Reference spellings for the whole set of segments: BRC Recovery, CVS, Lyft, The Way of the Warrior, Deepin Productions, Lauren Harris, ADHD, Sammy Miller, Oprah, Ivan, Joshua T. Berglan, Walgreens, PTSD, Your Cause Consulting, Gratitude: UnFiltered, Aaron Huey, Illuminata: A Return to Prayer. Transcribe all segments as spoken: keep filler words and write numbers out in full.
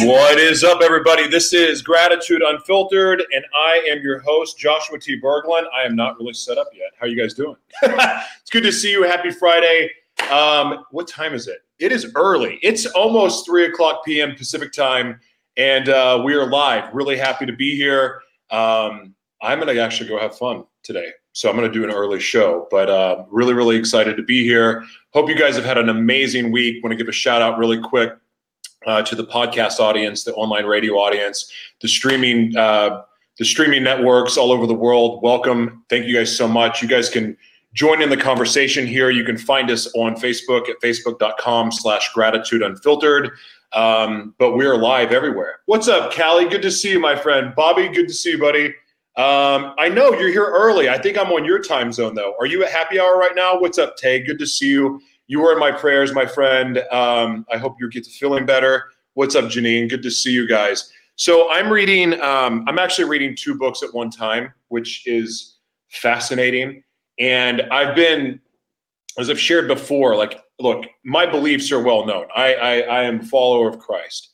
What is up, everybody? This is Gratitude Unfiltered, and I am your host, Joshua T. Berglan. I am not really set up yet. How are you guys doing? It's good to see you. Happy Friday. Um, what time is it? It is early. It's almost three o'clock p m Pacific time, and uh, we are live. Really happy to be here. Um, I'm going to actually go have fun today, so I'm going to do an early show, but uh, really, really excited to be here. Hope you guys have had an amazing week. Want to give a shout-out really quick. Uh, to the podcast audience, the online radio audience, the streaming, uh, the streaming networks all over the world. Welcome. Thank you guys so much. You guys can join in the conversation here. You can find us on Facebook at facebook dot com slash gratitude unfiltered. Um, but we are live everywhere. What's up, Callie? Good to see you, my friend. Bobby, good to see you, buddy. Um, I know you're here early. I think I'm on your time zone, though. Are you at happy hour right now? What's up, Tay? Good to see you. You were in my prayers, my friend. Um, I hope you get to feeling better. What's up, Janine? Good to see you guys. So I'm reading, um, I'm actually reading two books at one time, which is fascinating. And I've been, as I've shared before, like, look, my beliefs are well known. I, I, I am a follower of Christ.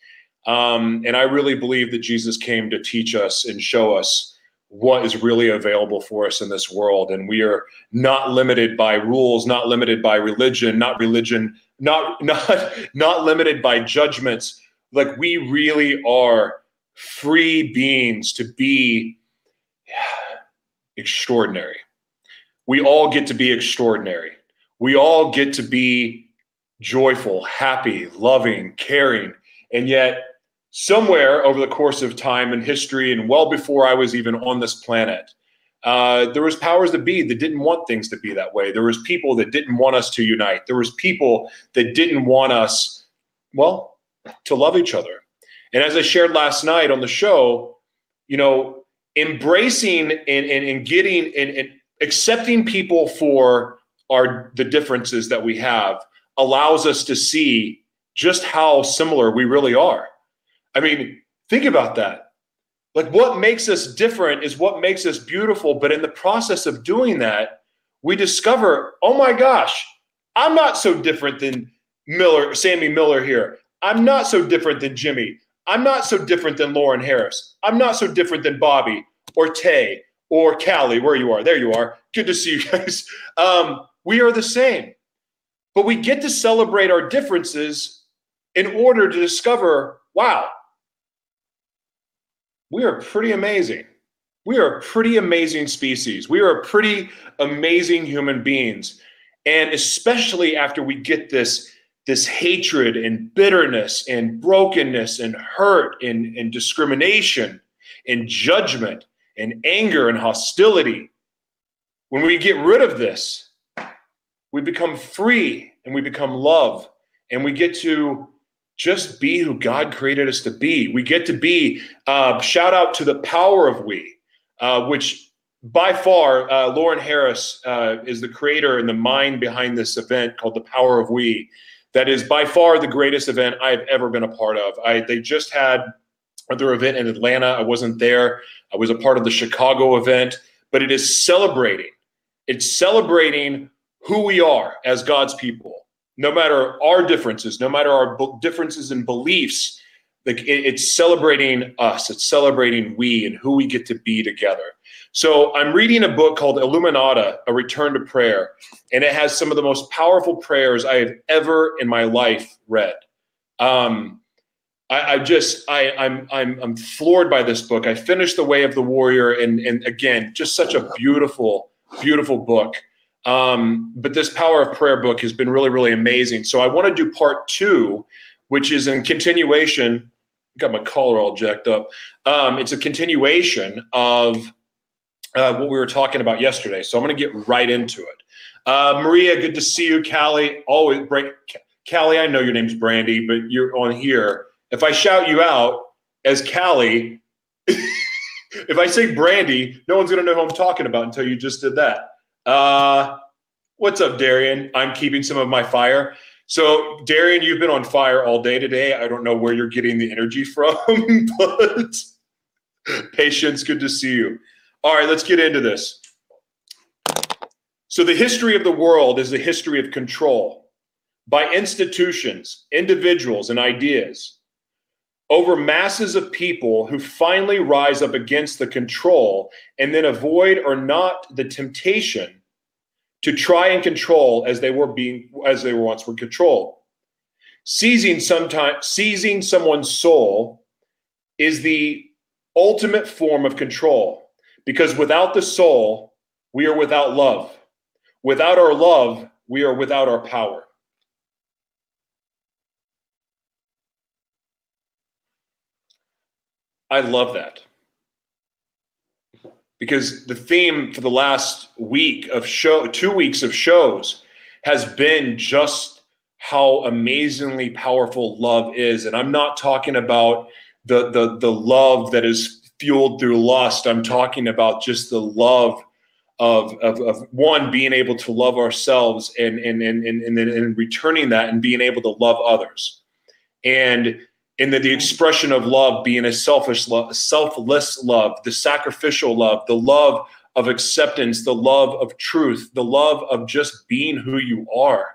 Um, and I really believe that Jesus came to teach us and show us what is really available for us in this world. And we are not limited by rules, not limited by religion, not religion, not, not, not limited by judgments. Like, we really are free beings to be extraordinary. We all get to be extraordinary. We all get to be joyful, happy, loving, caring. And yet, somewhere over the course of time and history, and well before I was even on this planet, uh, there was powers that be that didn't want things to be that way. There was people that didn't want us to unite. There was people that didn't want us, well, to love each other. And as I shared last night on the show, you know, embracing and, and, and getting and, and accepting people for our the differences that we have allows us to see just how similar we really are. I mean, think about that. Like, what makes us different is what makes us beautiful. But in the process of doing that, we discover, oh my gosh, I'm not so different than Miller, Sammy Miller here. I'm not so different than Jimmy. I'm not so different than Lauren Harris. I'm not so different than Bobby or Tay or Callie, where you are. There you are. Good to see you guys. Um, we are the same. But we get to celebrate our differences in order to discover, wow, we are pretty amazing. We are a pretty amazing species. We are a pretty amazing human beings. And especially after we get this, this hatred and bitterness and brokenness and hurt and, and discrimination and judgment and anger and hostility, when we get rid of this, we become free and we become love, and we get to just be who God created us to be. We get to be, uh, shout out to the power of we, uh, which by far, uh, Lauren Harris uh, is the creator and the mind behind this event called The Power of We. That is by far the greatest event I've ever been a part of. I, they just had their event in Atlanta. I wasn't there. I was a part of the Chicago event, but it is celebrating. It's celebrating who we are as God's people. No matter our differences, no matter our differences in beliefs, like it, it's celebrating us. It's celebrating we and who we get to be together. So I'm reading a book called Illuminata: A Return to Prayer, and it has some of the most powerful prayers I have ever in my life read. Um, I, I just, I, I'm, I'm, I'm floored by this book. I finished The Way of the Warrior, and and again, just such a beautiful, beautiful book. Um, but this Power of Prayer book has been really, really amazing. So I want to do part two, which is in continuation. I got my collar all jacked up. Um, it's a continuation of uh, what we were talking about yesterday. So I'm going to get right into it. Uh, Maria, good to see you. Callie, always break. Callie, I know your name's Brandy, but you're on here. If I shout you out as Callie, if I say Brandy, no one's going to know who I'm talking about until you just did that. Uh, What's up, Darian? I'm keeping some of my fire. So, Darian, you've been on fire all day today. I don't know where you're getting the energy from, but patience, good to see you. All right, let's get into this. So the history of the world is the history of control by institutions, individuals, and ideas over masses of people who finally rise up against the control and then avoid or not the temptation to try and control as they were being, as they once were controlled. Seizing sometimes, seizing someone's soul is the ultimate form of control, because without the soul, we are without love. Without our love, we are without our power. I love that. Because the theme for the last week of show, two weeks of shows, has been just how amazingly powerful love is. And I'm not talking about the, the, the love that is fueled through lust. I'm talking about just the love of, of, of one, being able to love ourselves and, and, and, and, and, and returning that and being able to love others. And in the, the expression of love being a selfish love, selfless love, the sacrificial love, the love of acceptance, the love of truth, the love of just being who you are.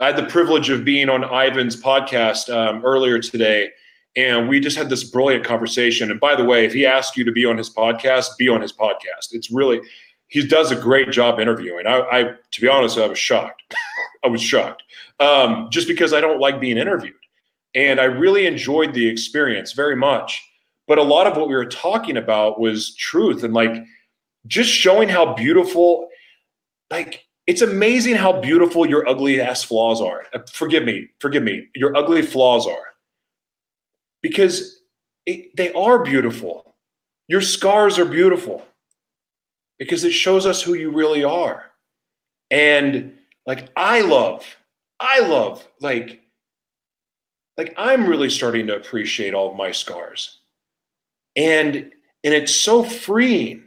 I had the privilege of being on Ivan's podcast um, earlier today, and we just had this brilliant conversation. And by the way, if he asked you to be on his podcast, be on his podcast. It's really, he does a great job interviewing. I, I to be honest, I was shocked. I was shocked um, just because I don't like being interviewed. And I really enjoyed the experience very much. But a lot of what we were talking about was truth and like just showing how beautiful, like it's amazing how beautiful your ugly ass flaws are. Uh, forgive me, forgive me, your ugly flaws are. Because it, they are beautiful. Your scars are beautiful because it shows us who you really are. And like I love, I love like, Like I'm really starting to appreciate all of my scars. And, and it's so freeing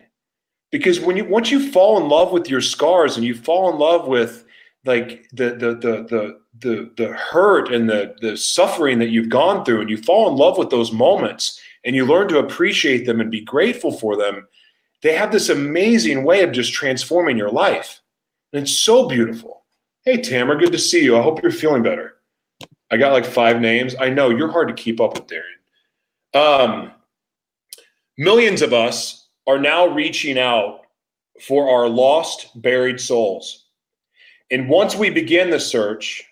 because when you, once you fall in love with your scars and you fall in love with like the, the, the, the, the, the hurt and the, the suffering that you've gone through, and you fall in love with those moments and you learn to appreciate them and be grateful for them, they have this amazing way of just transforming your life. And it's so beautiful. Hey, Tamara, good to see you. I hope you're feeling better. I got like five names. I know you're hard to keep up with, Darian. Um, millions of us are now reaching out for our lost, buried souls. And once we begin the search,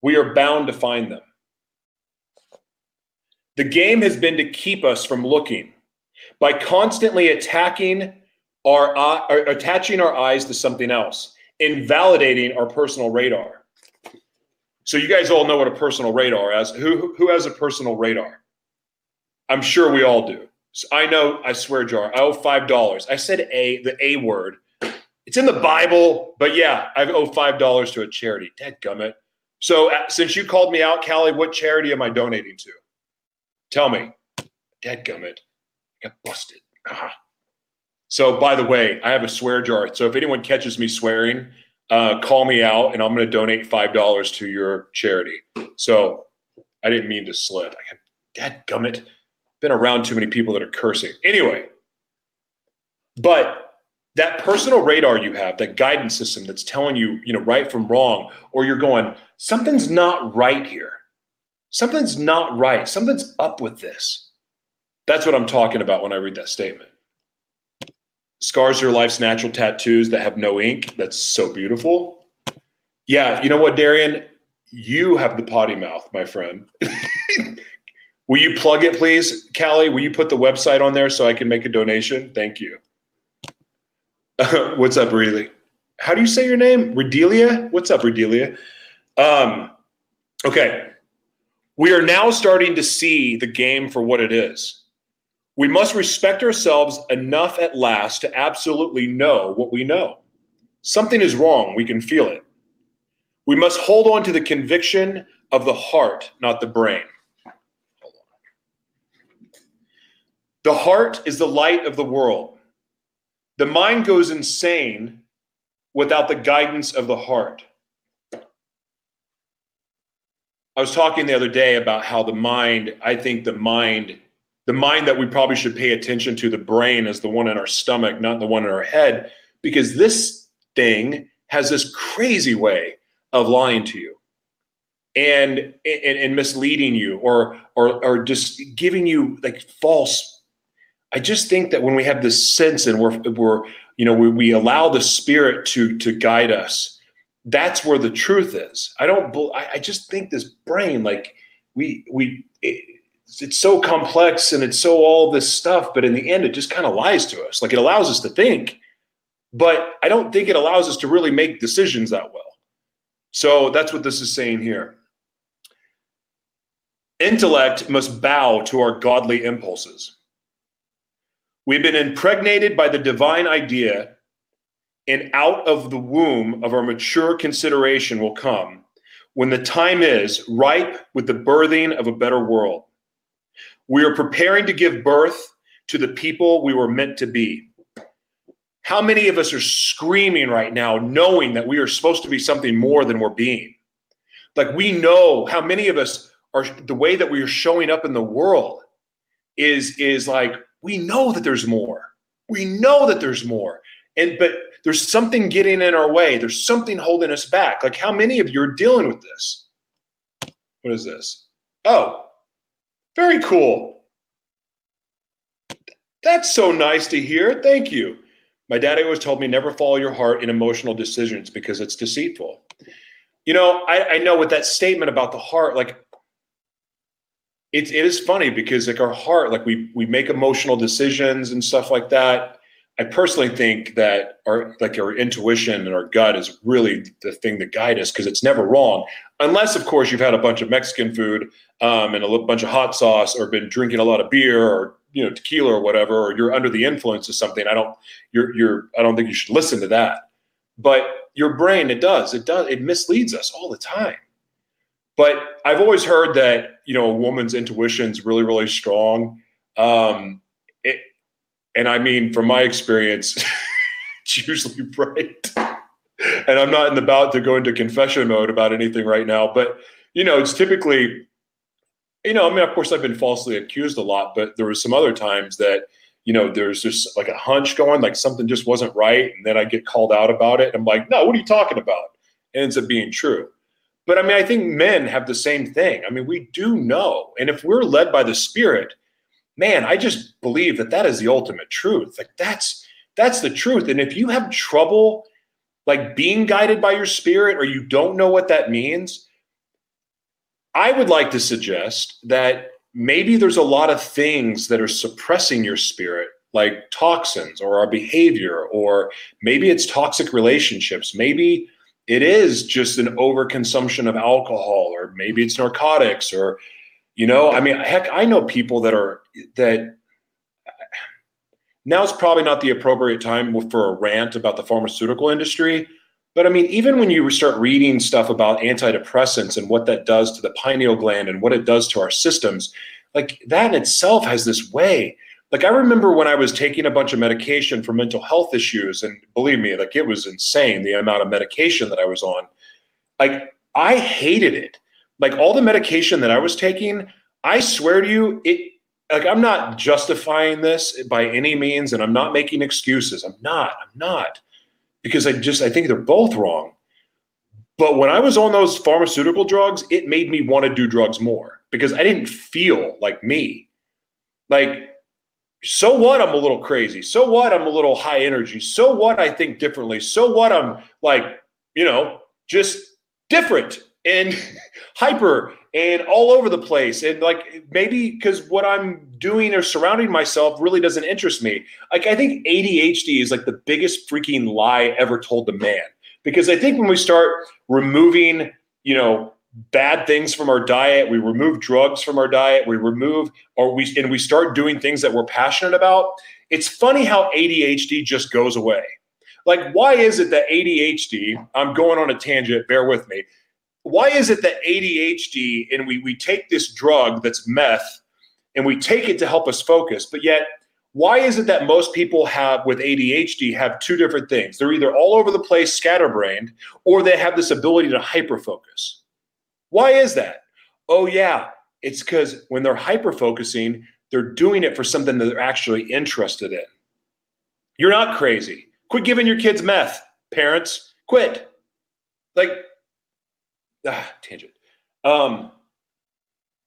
we are bound to find them. The game has been to keep us from looking by constantly attacking our, uh, attaching our eyes to something else, invalidating our personal radar. So you guys all know what a personal radar is. Who, who has a personal radar? I'm sure we all do. So I know, I swear jar, I owe five dollars. I said A, the A word. It's in the Bible, but yeah, I owe five dollars to a charity. Dadgummit. So uh, since you called me out, Callie, what charity am I donating to? Tell me. Dadgummit. I got busted. Ah. So by the way, I have a swear jar. So if anyone catches me swearing, Uh, call me out, and I'm going to donate five dollars to your charity. So I didn't mean to slip. I got, dadgummit, been around too many people that are cursing. Anyway, but that personal radar you have, that guidance system that's telling you, you know, right from wrong, or you're going, something's not right here. Something's not right. Something's up with this. That's what I'm talking about when I read that statement. Scars are your life's natural tattoos that have no ink. That's so beautiful. Yeah, you know what, Darian? You have the potty mouth, my friend. Will you plug it, please? Callie, will you put the website on there so I can make a donation? Thank you. Uh, what's up, Redelia? How do you say your name? Redelia? What's up, Redelia? Um, okay. We are now starting to see the game for what it is. We must respect ourselves enough at last to absolutely know what we know. Something is wrong. We can feel it. We must hold on to the conviction of the heart, not the brain. Hold on. The heart is the light of the world. The mind goes insane without the guidance of the heart. I was talking the other day about how the mind, I think the mind, the mind that we probably should pay attention to, the brain, is the one in our stomach, not the one in our head, because this thing has this crazy way of lying to you and and, and misleading you or, or, or just giving you like false. I just think that when we have this sense and we're, we're you know, we, we allow the spirit to, to guide us, that's where the truth is. I don't, I just think this brain, like we, we, it, it's so complex and it's so all this stuff, but in the end, it just kind of lies to us. Like it allows us to think, but I don't think it allows us to really make decisions that well. So that's what this is saying here. Intellect must bow to our godly impulses. We've been impregnated by the divine idea, and out of the womb of our mature consideration will come, when the time is ripe, with the birthing of a better world. We are preparing to give birth to the people we were meant to be. How many of us are screaming right now, knowing that we are supposed to be something more than we're being? Like we know how many of us are, the way that we are showing up in the world is, is like, we know that there's more. We know that there's more. And but there's something getting in our way. There's something holding us back. Like how many of you are dealing with this? What is this? Oh, very cool. That's so nice to hear. Thank you. My dad always told me never follow your heart in emotional decisions because it's deceitful. You know, I, I know with that statement about the heart, like It, it is funny because like our heart, like we we make emotional decisions and stuff like that. I personally think that our like our intuition and our gut is really the thing that guides us because it's never wrong. Unless, of course, you've had a bunch of Mexican food um, and a bunch of hot sauce or been drinking a lot of beer or, you know, tequila or whatever, or you're under the influence of something. I don't you're you're I don't think you should listen to that. But your brain, it does, it does, it misleads us all the time. But I've always heard that, you know, a woman's intuition is really, really strong. Um, it, and I mean, from my experience, it's usually right. And I'm not in the bout to go into confession mode about anything right now. But, you know, it's typically, you know, I mean, of course, I've been falsely accused a lot. But there was some other times that, you know, there's just like a hunch going, like something just wasn't right. And then I get called out about it. And I'm like, no, what are you talking about? It ends up being true. But I mean, I think men have the same thing. I mean, we do know. And if we're led by the Spirit, man, I just believe that that is the ultimate truth. Like that's, that's the truth. And if you have trouble like being guided by your Spirit, or you don't know what that means, I would like to suggest that maybe there's a lot of things that are suppressing your spirit, like toxins or our behavior, or maybe it's toxic relationships. Maybe it is just an overconsumption of alcohol, or maybe it's narcotics, or, you know, I mean, heck, I know people that are, that now it's probably not the appropriate time for a rant about the pharmaceutical industry. But I mean, even when you start reading stuff about antidepressants and what that does to the pineal gland and what it does to our systems, like that in itself has this way. Like I remember when I was taking a bunch of medication for mental health issues, and believe me, like it was insane, the amount of medication that I was on. Like I hated it. Like all the medication that I was taking, I swear to you, it, like I'm not justifying this by any means, and I'm not making excuses. I'm not, I'm not, because I just, I think they're both wrong. But when I was on those pharmaceutical drugs, it made me want to do drugs more because I didn't feel like me. Like, so what? I'm a little crazy. So what? I'm a little high energy. So what? I think differently. So what? I'm like, you know, just different and hyper and all over the place. And like, maybe because what I'm doing or surrounding myself really doesn't interest me. Like, I think A D H D is like the biggest freaking lie ever told to man, because I think when we start removing, you know, bad things from our diet, we remove drugs from our diet, we remove, or we, and we start doing things that we're passionate about. It's funny how A D H D just goes away. Like, why is it that A D H D, I'm going on a tangent, bear with me. Why is it that A D H D, and we, we take this drug that's meth, and we take it to help us focus, but yet why is it that most people have with A D H D have two different things? They're either all over the place, scatterbrained, or they have this ability to hyperfocus. Why is that? Oh yeah, it's because when they're hyperfocusing, they're doing it for something that they're actually interested in. You're not crazy. Quit giving your kids meth, parents. Quit. Like, ah, tangent. Um,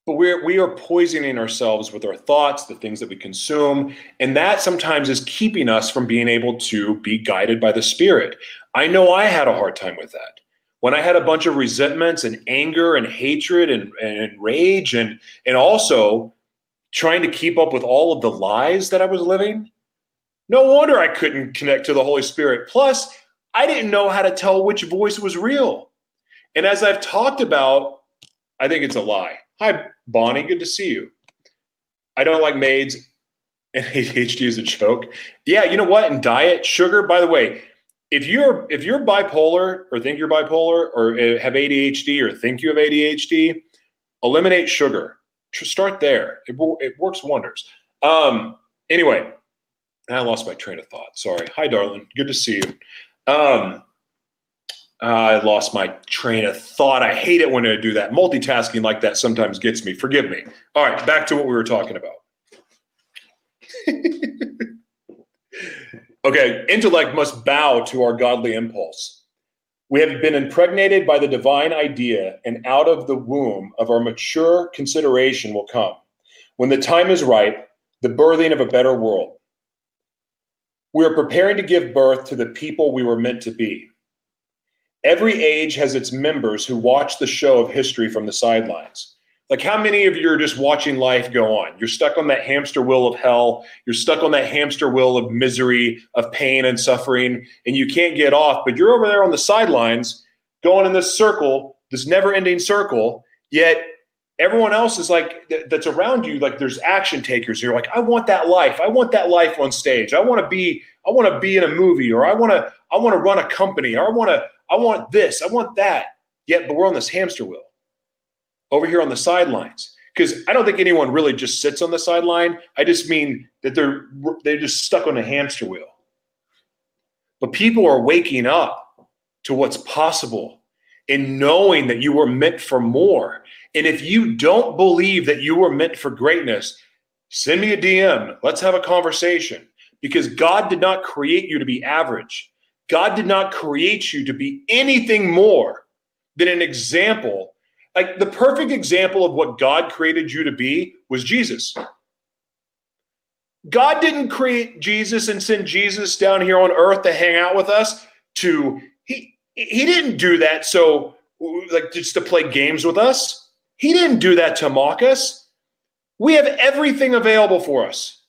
But we're, we are poisoning ourselves with our thoughts, the things that we consume, and that sometimes is keeping us from being able to be guided by the Spirit. I know I had a hard time with that. When I had a bunch of resentments and anger and hatred and, and rage and, and also trying to keep up with all of the lies that I was living, no wonder I couldn't connect to the Holy Spirit. Plus, I didn't know how to tell which voice was real. And as I've talked about, I think it's a lie. Hi, Bonnie, good to see you. I don't like maids and A D H D is a joke. Yeah, you know what? And diet, sugar, by the way, if you're if you're bipolar or think you're bipolar or have A D H D or think you have A D H D, eliminate sugar. Start there. It, it works wonders. Um, anyway, I lost my train of thought. Sorry. Hi, darling. Good to see you. Um, Uh, I lost my train of thought. I hate it when I do that. Multitasking like that sometimes gets me. Forgive me. All right, back to what we were talking about. Okay, intellect must bow to our godly impulse. We have been impregnated by the divine idea, and out of the womb of our mature consideration will come, when the time is ripe, the birthing of a better world. We are preparing to give birth to the people we were meant to be. Every age has its members who watch the show of history from the sidelines. Like, how many of you are just watching life go on? You're stuck on that hamster wheel of hell. You're stuck on that hamster wheel of misery, of pain and suffering, and you can't get off, but you're over there on the sidelines going in this circle, this never-ending circle, yet everyone else is like, th- that's around you, like there's action takers. You're like, I want that life. I want that life on stage. I want to be, I want to be in a movie, or I want to, I want to run a company, or I want to, I want this, I want that, yet, but we're on this hamster wheel over here on the sidelines. Because I don't think anyone really just sits on the sideline. I just mean that they're, they're just stuck on a hamster wheel. But people are waking up to what's possible and knowing that you were meant for more. And if you don't believe that you were meant for greatness, send me a D M. Let's have a conversation, because God did not create you to be average. God did not create you to be anything more than an example. Like, the perfect example of what God created you to be was Jesus. God didn't create Jesus and send Jesus down here on earth to hang out with us. To he he didn't do that so like just to play games with us. He didn't do that to mock us. We have everything available for us.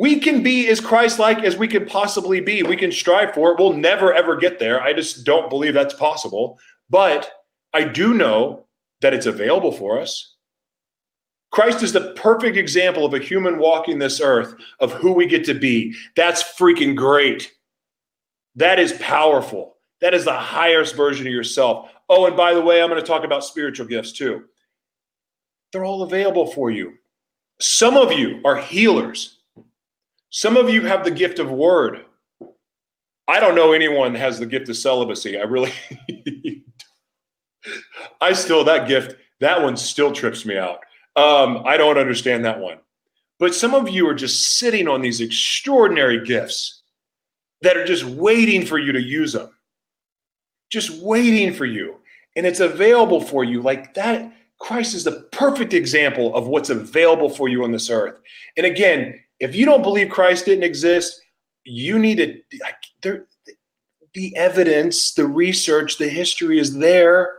We can be as Christ-like as we could possibly be. We can strive for it. We'll never, ever get there. I just don't believe that's possible. But I do know that it's available for us. Christ is the perfect example of a human walking this earth, of who we get to be. That's freaking great. That is powerful. That is the highest version of yourself. Oh, and by the way, I'm going to talk about spiritual gifts too. They're all available for you. Some of you are healers. Some of you have the gift of word. I don't know anyone that has the gift of celibacy. I really, I still, that gift, that one still trips me out. Um, I don't understand that one. But some of you are just sitting on these extraordinary gifts that are just waiting for you to use them. Just waiting for you. And it's available for you like that. Christ is the perfect example of what's available for you on this earth. And again, if you don't believe Christ didn't exist, you need to, like, there, the evidence, the research, the history is there.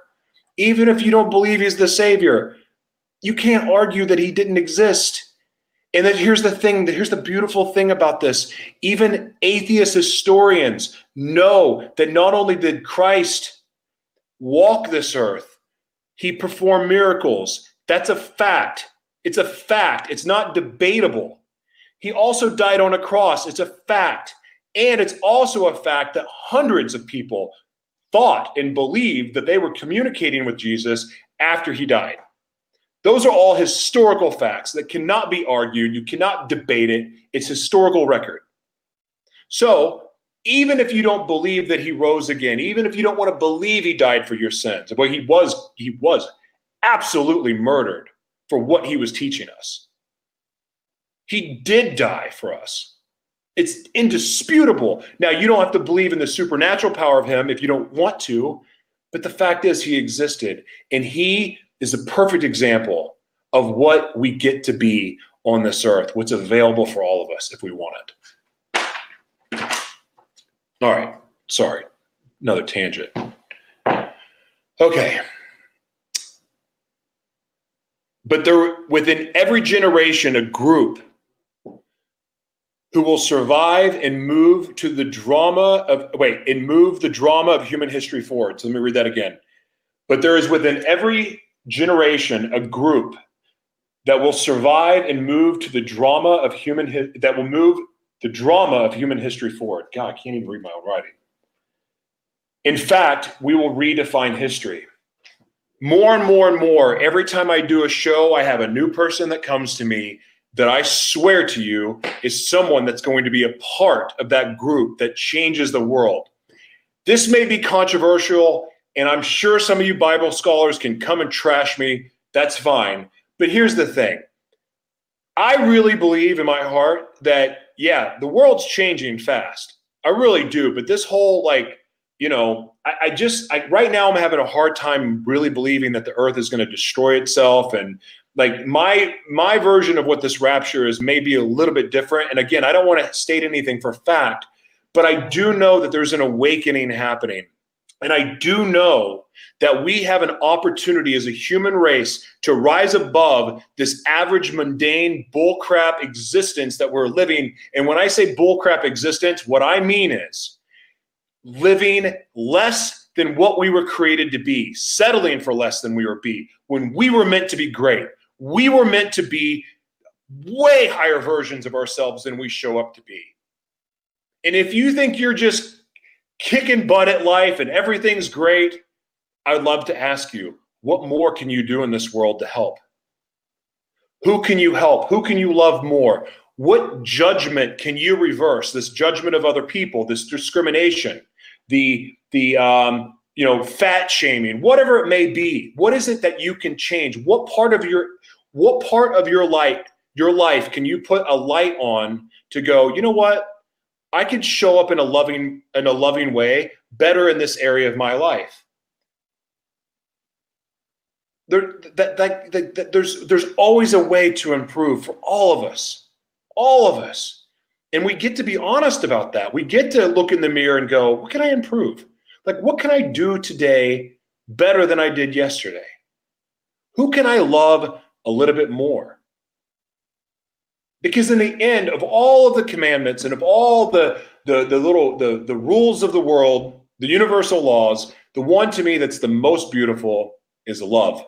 Even if you don't believe he's the Savior, you can't argue that he didn't exist. And then here's the thing, here's the beautiful thing about this. Even atheist historians know that not only did Christ walk this earth, he performed miracles. That's a fact. It's a fact. It's not debatable. He also died on a cross. It's a fact. And it's also a fact that hundreds of people thought and believed that they were communicating with Jesus after he died. Those are all historical facts that cannot be argued. You cannot debate it. It's historical record. So even if you don't believe that he rose again, even if you don't want to believe he died for your sins, well, he was, he was absolutely murdered for what he was teaching us. He did die for us. It's indisputable. Now, you don't have to believe in the supernatural power of him if you don't want to, but the fact is he existed, and he is a perfect example of what we get to be on this earth, what's available for all of us if we want it. All right, sorry, another tangent. Okay. But there, within every generation, a group who will survive and move to the drama of, wait, and move the drama of human history forward. So let me read that again. But there is within every generation a group that will survive and move to the drama of human hi- that will move the drama of human history forward. God, I can't even read my own writing. In fact, we will redefine history. More and more and more, every time I do a show, I have a new person that comes to me that I swear to you is someone that's going to be a part of that group that changes the world. This may be controversial, and I'm sure some of you Bible scholars can come and trash me. That's fine. But here's the thing. I really believe in my heart that, yeah, the world's changing fast. I really do. But this whole, like, you know, I, I just, I, right now I'm having a hard time really believing that the earth is going to destroy itself. And like my my version of what this rapture is may be a little bit different. And again, I don't want to state anything for fact, but I do know that there's an awakening happening. And I do know that we have an opportunity as a human race to rise above this average, mundane, bullcrap existence that we're living. And when I say bullcrap existence, what I mean is living less than what we were created to be, settling for less than we were be, when we were meant to be great. We were meant to be way higher versions of ourselves than we show up to be. And if you think you're just kicking butt at life and everything's great, I'd love to ask you, what more can you do in this world to help? Who can you help? Who can you love more? What judgment can you reverse? This judgment of other people, this discrimination, the the um, you know, fat shaming, whatever it may be. What is it that you can change? What part of your what part of your life your life can you put a light on to go, you know what? I could show up in a loving in a loving way better in this area of my life. There, that, that, that, that, there's, there's always a way to improve for all of us, all of us. And we get to be honest about that. We get to look in the mirror and go, what can I improve? Like, what can I do today better than I did yesterday? Who can I love a little bit more? Because in the end of all of the commandments and of all the the the little the the rules of the world, the universal laws, the one to me that's the most beautiful is love.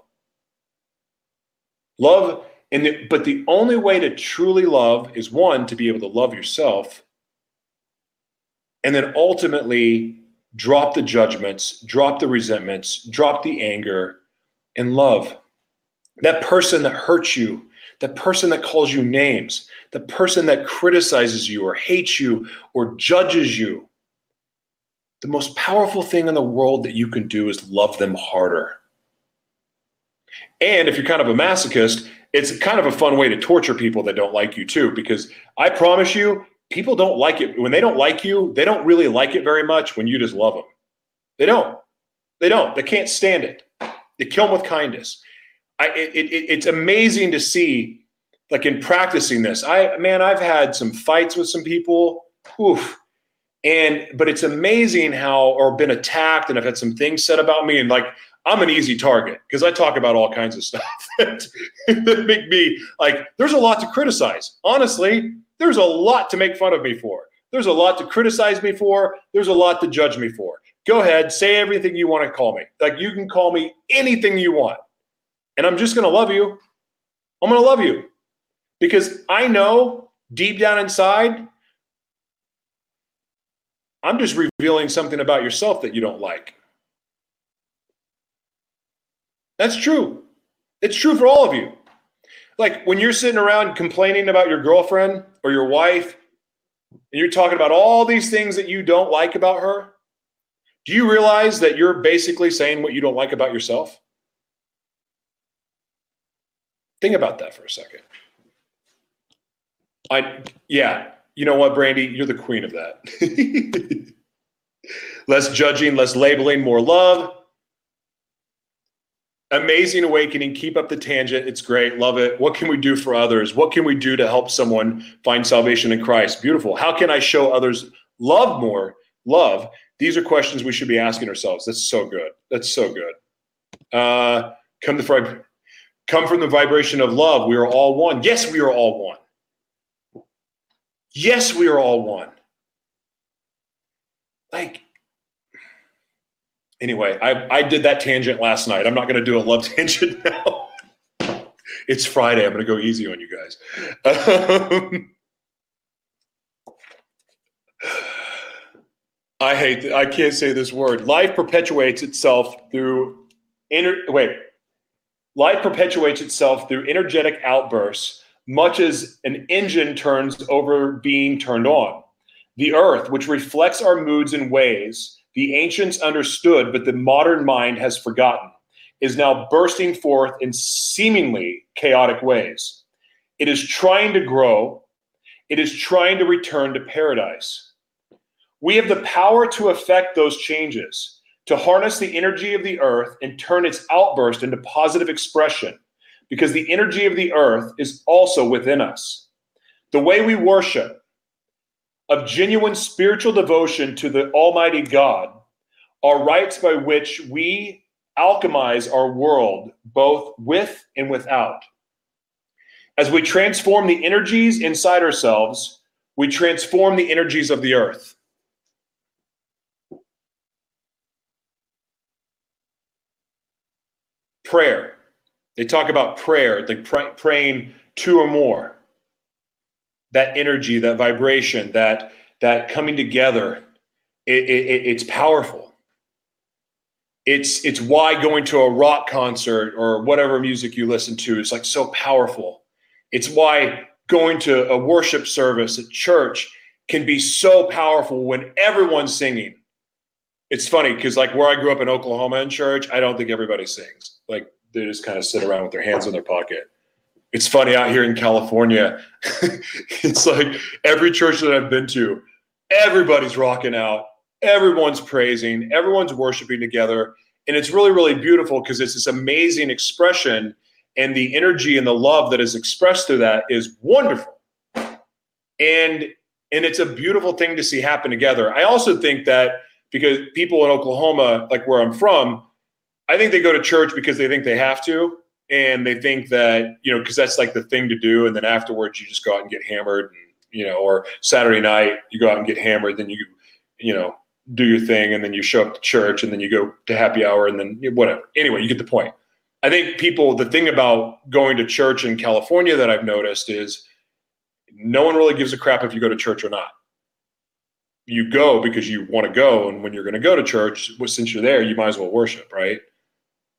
Love, and the, but the only way to truly love is one, to be able to love yourself, and then ultimately drop the judgments, drop the resentments, drop the anger, and love. That person that hurts you, the person that calls you names, the person that criticizes you or hates you or judges you. The most powerful thing in the world that you can do is love them harder. And if you're kind of a masochist, it's kind of a fun way to torture people that don't like you too, because I promise you, people don't like it. When they don't like you, they don't really like it very much when you just love them. They don't. They don't. They can't stand it. They kill them with kindness. I, it, it, it's amazing to see, like in practicing this, I man, I've had some fights with some people, oof, and but it's amazing how, or been attacked, and I've had some things said about me, and like I'm an easy target because I talk about all kinds of stuff that, that make me like. There's a lot to criticize. Honestly, there's a lot to make fun of me for. There's a lot to criticize me for. There's a lot to judge me for. Go ahead, say everything you want to call me. Like you can call me anything you want. And I'm just going to love you. I'm going to love you because I know deep down inside, I'm just revealing something about yourself that you don't like. That's true. It's true for all of you. Like when you're sitting around complaining about your girlfriend or your wife, and you're talking about all these things that you don't like about her, do you realize that you're basically saying what you don't like about yourself? Think about that for a second. I, yeah, you know what, Brandy? You're the queen of that. Less judging, less labeling, more love. Amazing awakening. Keep up the tangent. It's great. Love it. What can we do for others? What can we do to help someone find salvation in Christ? Beautiful. How can I show others love more? Love. These are questions we should be asking ourselves. That's so good. That's so good. Uh, come to come from the vibration of love. We are all one. Yes, we are all one. Yes, we are all one. Like, anyway, I, I did that tangent last night. I'm not going to do a love tangent now. It's Friday. I'm going to go easy on you guys. Um, I hate th- I can't say this word. Life perpetuates itself through inner wait. Life perpetuates itself through energetic outbursts, much as an engine turns over being turned on. The earth, which reflects our moods and ways, the ancients understood, but the modern mind has forgotten, is now bursting forth in seemingly chaotic ways. It is trying to grow. It is trying to return to paradise. We have the power to affect those changes, to harness the energy of the earth and turn its outburst into positive expression, because the energy of the earth is also within us. The way we worship, of genuine spiritual devotion to the Almighty God, are rites by which we alchemize our world, both with and without. As we transform the energies inside ourselves, we transform the energies of the earth. Prayer. They talk about prayer, like pr- praying two or more. That energy, that vibration, that that coming together, it, it, it's powerful. It's it's why going to a rock concert or whatever music you listen to is like so powerful. It's why going to a worship service at church can be so powerful when everyone's singing. It's funny because like where I grew up in Oklahoma in church, I don't think everybody sings. Like they just kind of sit around with their hands in their pocket. It's funny out here in California, it's like every church that I've been to, everybody's rocking out, everyone's praising, everyone's worshiping together. And it's really, really beautiful because it's this amazing expression, and the energy and the love that is expressed through that is wonderful. And, and it's a beautiful thing to see happen together. I also think that because people in Oklahoma, like where I'm from, I think they go to church because they think they have to. And they think that, you know, because that's like the thing to do. And then afterwards, you just go out and get hammered, and, you know, or Saturday night, you go out and get hammered. Then you, you know, do your thing. And then you show up to church, and then you go to happy hour, and then whatever. Anyway, you get the point. I think people, the thing about going to church in California that I've noticed is no one really gives a crap if you go to church or not. You go because you want to go. And when you're going to go to church, well, since you're there, you might as well worship, right?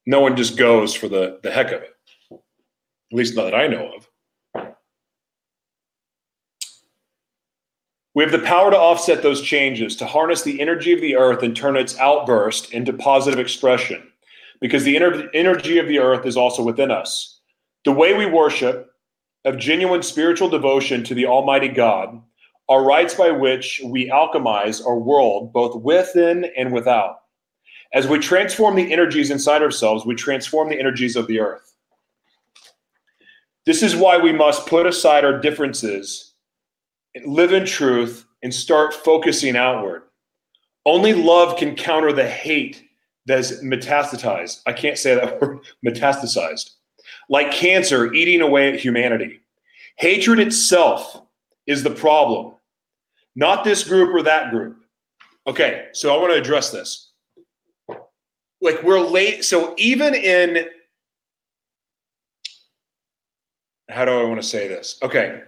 No one just goes for the, the heck of it, at least not that I know of. We have the power to offset those changes, to harness the energy of the earth and turn its outburst into positive expression, because the ener- energy of the earth is also within us. The way we worship, of genuine spiritual devotion to the Almighty God, are rites by which we alchemize our world, both within and without. As we transform the energies inside ourselves, we transform the energies of the earth. This is why we must put aside our differences, live in truth, and start focusing outward. Only love can counter the hate that's metastasized. I can't say that word, metastasized. Like cancer eating away at humanity. Hatred itself is the problem, not this group or that group. Okay, so I want to address this. Like we're late. So even in, how do I want to say this? Okay.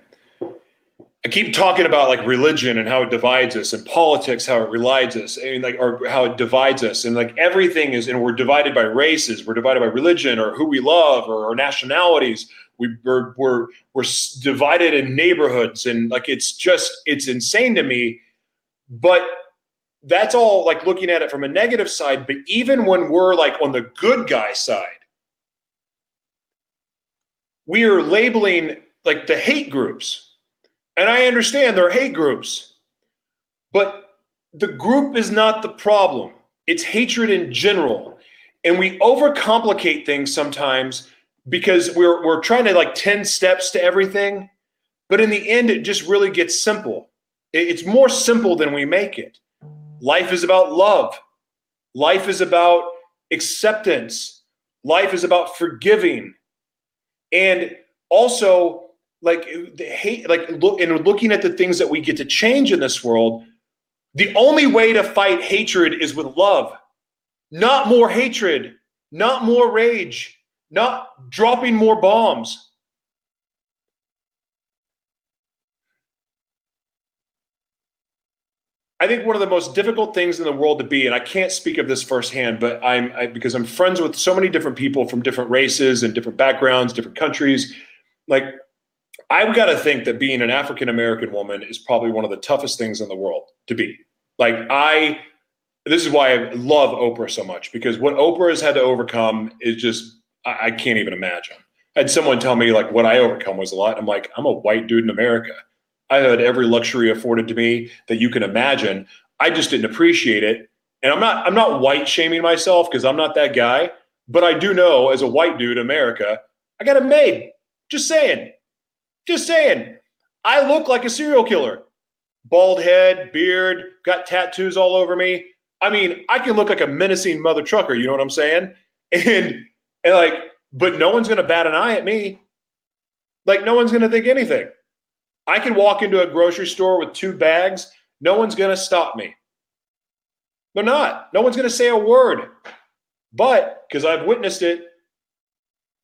I keep talking about like religion and how it divides us, and politics, how it relies us, and like, or how it divides us, and like everything is, and we're divided by races, we're divided by religion, or who we love, or our nationalities. We, we're we're we're divided in neighborhoods, and like it's just it's insane to me. But that's all like looking at it from a negative side. But even when we're like on the good guy side, we are labeling like the hate groups. And I understand there are hate groups, but the group is not the problem. It's hatred in general. And we overcomplicate things sometimes because we're, we're trying to like ten steps to everything. But in the end, it just really gets simple. It's more simple than we make it. Life is about love. Life is about acceptance. Life is about forgiving. And also, like the hate, like look, and looking at the things that we get to change in this world, the only way to fight hatred is with love. Not more hatred, not more rage, not dropping more bombs. I think one of the most difficult things in the world to be, and I can't speak of this firsthand, but I'm I, because I'm friends with so many different people from different races and different backgrounds, different countries, like. I've got to think that being an African-American woman is probably one of the toughest things in the world to be. Like I, this is why I love Oprah so much, because what Oprah has had to overcome is just, I, I can't even imagine. I had someone tell me like what I overcome was a lot. I'm like, I'm a white dude in America. I had every luxury afforded to me that you can imagine. I just didn't appreciate it. And I'm not, I'm not white shaming myself because I'm not that guy, but I do know as a white dude in America, I got it made. Just saying. Just saying, I look like a serial killer. Bald head, beard, got tattoos all over me. I mean, I can look like a menacing mother trucker, you know what I'm saying? And, and like, but no one's gonna bat an eye at me. Like, no one's gonna think anything. I can walk into a grocery store with two bags. No one's gonna stop me. They're not. No one's gonna say a word. But, because I've witnessed it,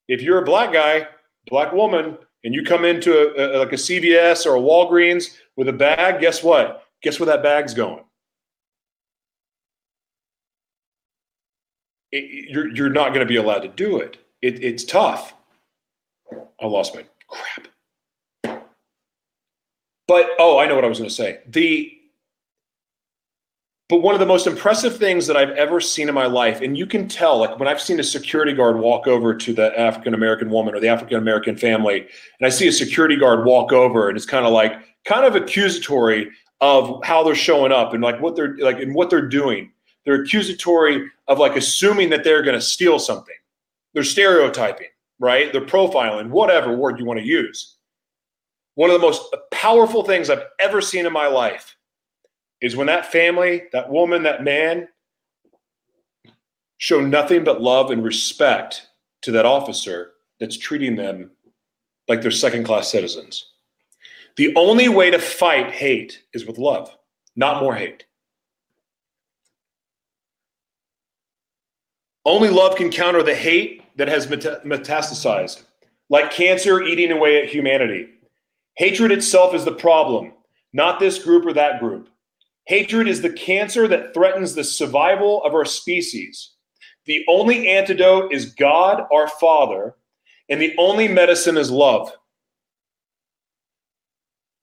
if you're a black guy, black woman, and you come into a, a, like a C V S or a Walgreens with a bag, guess what? Guess where that bag's going? It, it, you're, you're not going to be allowed to do it. it. It's tough. I lost my crap. But, oh, I know what I was going to say. The, but one of the most impressive things that I've ever seen in my life, and you can tell, like when I've seen a security guard walk over to the African-American woman or the African-American family, and I see a security guard walk over and it's kind of like, kind of accusatory of how they're showing up and like what they're like and what they're doing. They're accusatory of like assuming that they're going to steal something. They're stereotyping, right? They're profiling, whatever word you want to use. One of the most powerful things I've ever seen in my life is when that family, that woman, that man show nothing but love and respect to that officer that's treating them like they're second-class citizens. The only way to fight hate is with love, not more hate. Only love can counter the hate that has metastasized, like cancer eating away at humanity. Hatred itself is the problem, not this group or that group. Hatred is the cancer that threatens the survival of our species. The only antidote is God, our Father, and the only medicine is love.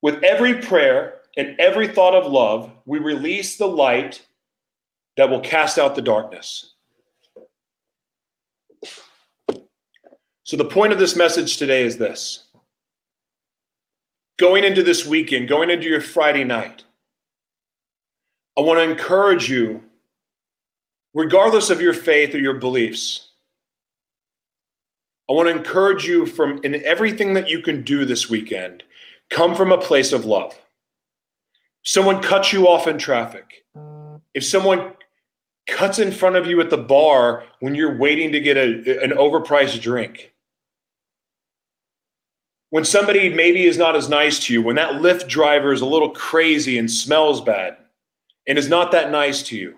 With every prayer and every thought of love, we release the light that will cast out the darkness. So the point of this message today is this. Going into this weekend, going into your Friday night, I want to encourage you, regardless of your faith or your beliefs, I want to encourage you from in everything that you can do this weekend, come from a place of love. Someone cuts you off in traffic. If someone cuts in front of you at the bar when you're waiting to get a, an overpriced drink, when somebody maybe is not as nice to you, when that Lyft driver is a little crazy and smells bad, and is not that nice to you,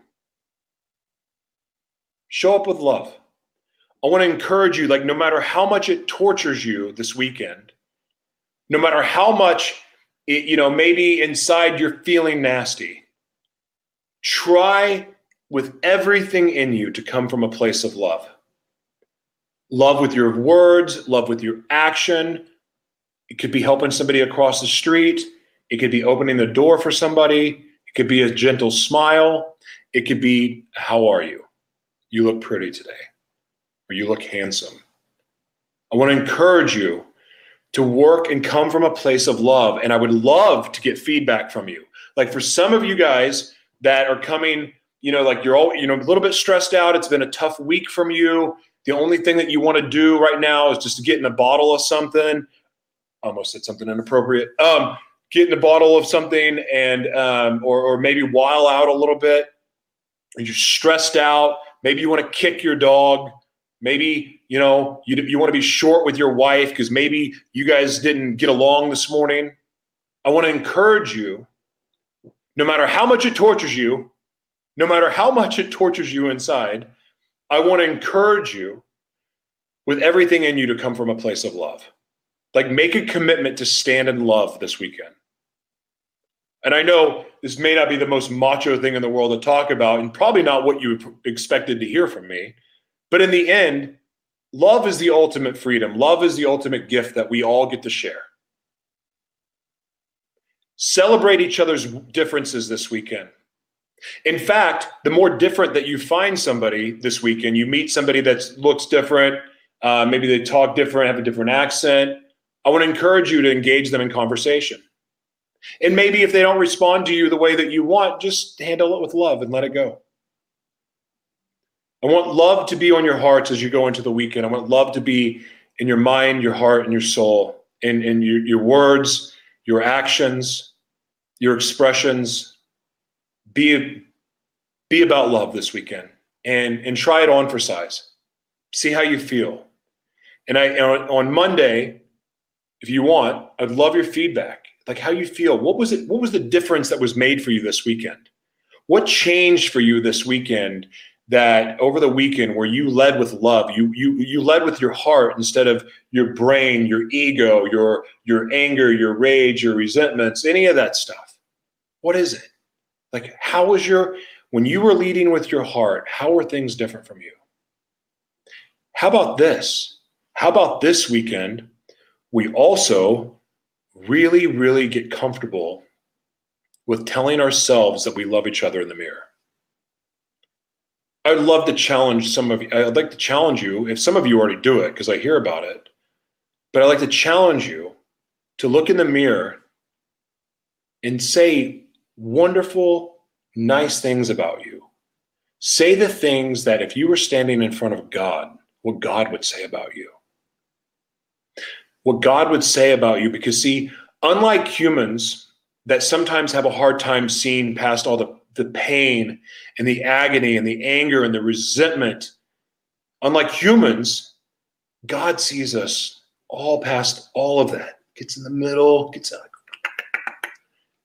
show up with love. I want to encourage you, like no matter how much it tortures you this weekend, no matter how much it, you know, maybe inside you're feeling nasty. Try with everything in you to come from a place of love. Love with your words, love with your action. It could be helping somebody across the street. It could be opening the door for somebody. It could be a gentle smile. It could be, how are you? You look pretty today, or you look handsome. I want to encourage you to work and come from a place of love. And I would love to get feedback from you. Like for some of you guys that are coming, you know, like you're all, you know, a little bit stressed out. It's been a tough week from you. The only thing that you want to do right now is just to get in a bottle of something. Almost said something inappropriate. Um, get in a bottle of something and, um, or, or maybe while out a little bit and you're stressed out. Maybe you want to kick your dog. Maybe, you know, you, you want to be short with your wife because maybe you guys didn't get along this morning. I want to encourage you, no matter how much it tortures you, no matter how much it tortures you inside, I want to encourage you with everything in you to come from a place of love. Like make a commitment to stand in love this weekend. And I know this may not be the most macho thing in the world to talk about and probably not what you expected to hear from me. But in the end, love is the ultimate freedom. Love is the ultimate gift that we all get to share. Celebrate each other's differences this weekend. In fact, the more different that you find somebody this weekend, you meet somebody that looks different, uh, maybe they talk different, have a different accent. I want to encourage you to engage them in conversation. And maybe if they don't respond to you the way that you want, just handle it with love and let it go. I want love to be on your hearts as you go into the weekend. I want love to be in your mind, your heart, and your soul, in, in your, your words, your actions, your expressions. Be, be about love this weekend and, and try it on for size. See how you feel. And I on, on Monday, if you want, I'd love your feedback. Like how you feel. What was it? What was the difference that was made for you this weekend? What changed for you this weekend? That over the weekend where you led with love, you you you led with your heart instead of your brain, your ego, your your anger, your rage, your resentments, any of that stuff. What is it? Like how was your, when you were leading with your heart, how were things different from you? How about this? How about this weekend, we also really, really get comfortable with telling ourselves that we love each other in the mirror. I'd love to challenge some of you. I'd like to challenge you, if some of you already do it, because I hear about it, but I'd like to challenge you to look in the mirror and say wonderful, nice things about you. Say the things that if you were standing in front of God, what God would say about you. What God would say about you, because see, unlike humans that sometimes have a hard time seeing past all the the pain and the agony and the anger and the resentment. Unlike humans, God sees us all past all of that, gets in the middle, gets, out,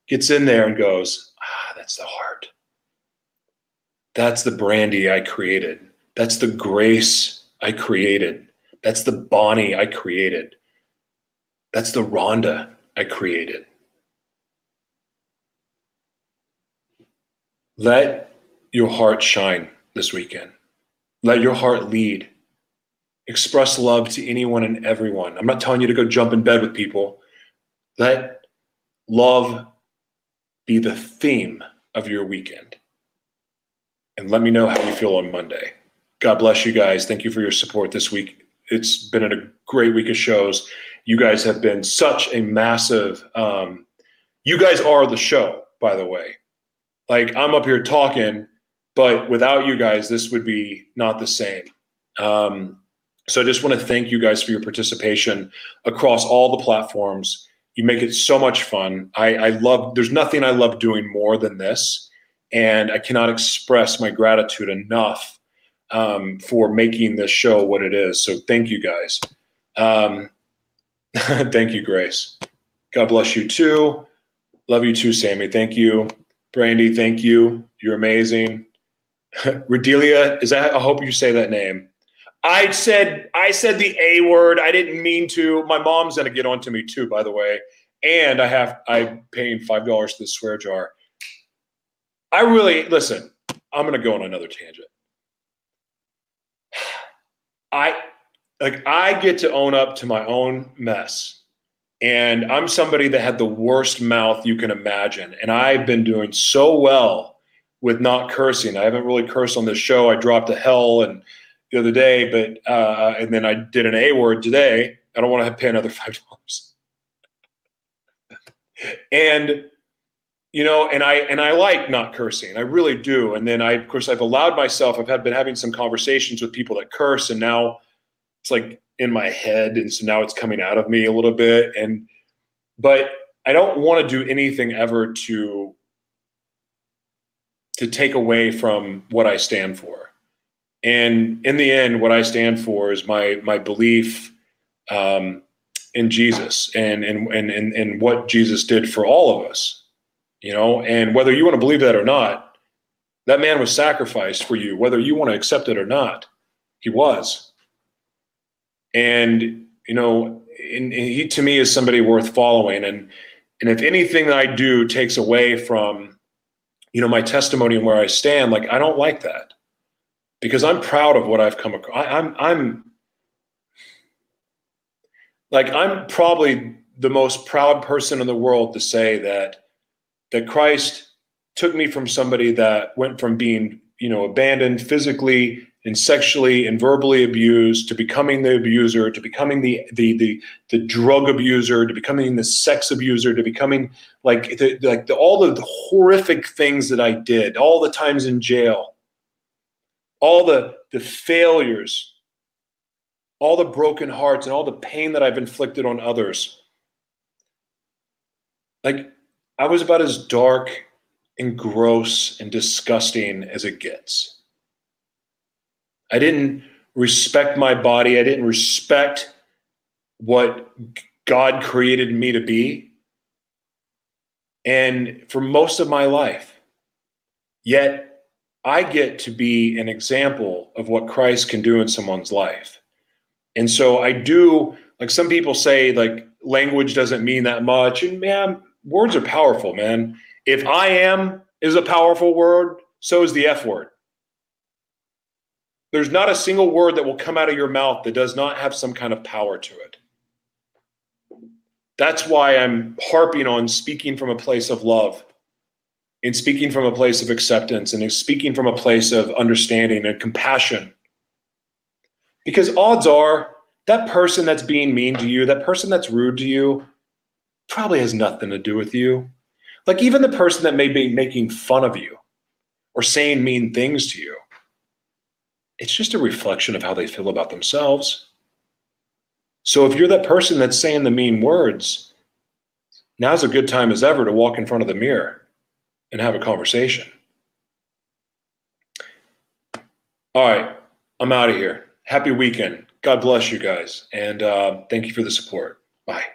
gets in there and goes, ah, that's the heart. That's the brandy I created. That's the grace I created. That's the Bonnie I created. That's the Rhonda I created. Let your heart shine this weekend. Let your heart lead. Express love to anyone and everyone. I'm not telling you to go jump in bed with people. Let love be the theme of your weekend. And let me know how you feel on Monday. God bless you guys. Thank you for your support this week. It's been a great week of shows. You guys have been such a massive, um, you guys are the show, by the way. Like I'm up here talking, but without you guys, this would be not the same. Um, so I just want to thank you guys for your participation across all the platforms. You make it so much fun. I, I love, there's nothing I love doing more than this. And I cannot express my gratitude enough um, for making this show what it is. So thank you guys. Um, thank you, Grace. God bless you too. Love you too, Sammy. Thank you. Brandy, thank you. You're amazing. Redelia, is that? I hope you say that name. I said I said the A word. I didn't mean to. My mom's gonna get on to me too, by the way. and I have I'm paying five dollars to the swear jar. I really listen. I'm gonna go on another tangent. I like I get to own up to my own mess. And I'm somebody that had the worst mouth you can imagine. And I've been doing so well with not cursing. I haven't really cursed on this show. I dropped a hell and the other day, but uh, and then I did an A word today. I don't want to pay another five dollars. And, you know, and I and I like not cursing. I really do. And then I, of course, I've allowed myself, I've had, been having some conversations with people that curse, and now it's like in my head, and so now it's coming out of me a little bit. And but I don't want to do anything ever to to take away from what I stand for. And in the end, what I stand for is my my belief um, in Jesus and and and and and what Jesus did for all of us. You know, and whether you want to believe that or not, that man was sacrificed for you. Whether you want to accept it or not, he was. And, you know, and he to me is somebody worth following. And and if anything that I do takes away from, you know, my testimony and where I stand, like, I don't like that, because I'm proud of what I've come across. I, I'm, I'm like, I'm probably the most proud person in the world to say that, that Christ took me from somebody that went from being, you know, abandoned physically and sexually and verbally abused, to becoming the abuser, to becoming the the the, the drug abuser, to becoming the sex abuser, to becoming like the, like the, all the horrific things that I did, all the times in jail, all the the failures, all the broken hearts, and all the pain that I've inflicted on others. Like, I was about as dark and gross and disgusting as it gets. I didn't respect my body. I didn't respect what God created me to be. And for most of my life, yet I get to be an example of what Christ can do in someone's life. And so I do, like some people say, like, language doesn't mean that much. And man, words are powerful, man. If I am is a powerful word, so is the F word. There's not a single word that will come out of your mouth that does not have some kind of power to it. That's why I'm harping on speaking from a place of love, and speaking from a place of acceptance, and speaking from a place of understanding and compassion. Because odds are that person that's being mean to you, that person that's rude to you, probably has nothing to do with you. Like, even the person that may be making fun of you or saying mean things to you, it's just a reflection of how they feel about themselves. So if you're that person that's saying the mean words, now's a good time as ever to walk in front of the mirror and have a conversation. All right, I'm out of here. Happy weekend. God bless you guys. And uh, thank you for the support. Bye.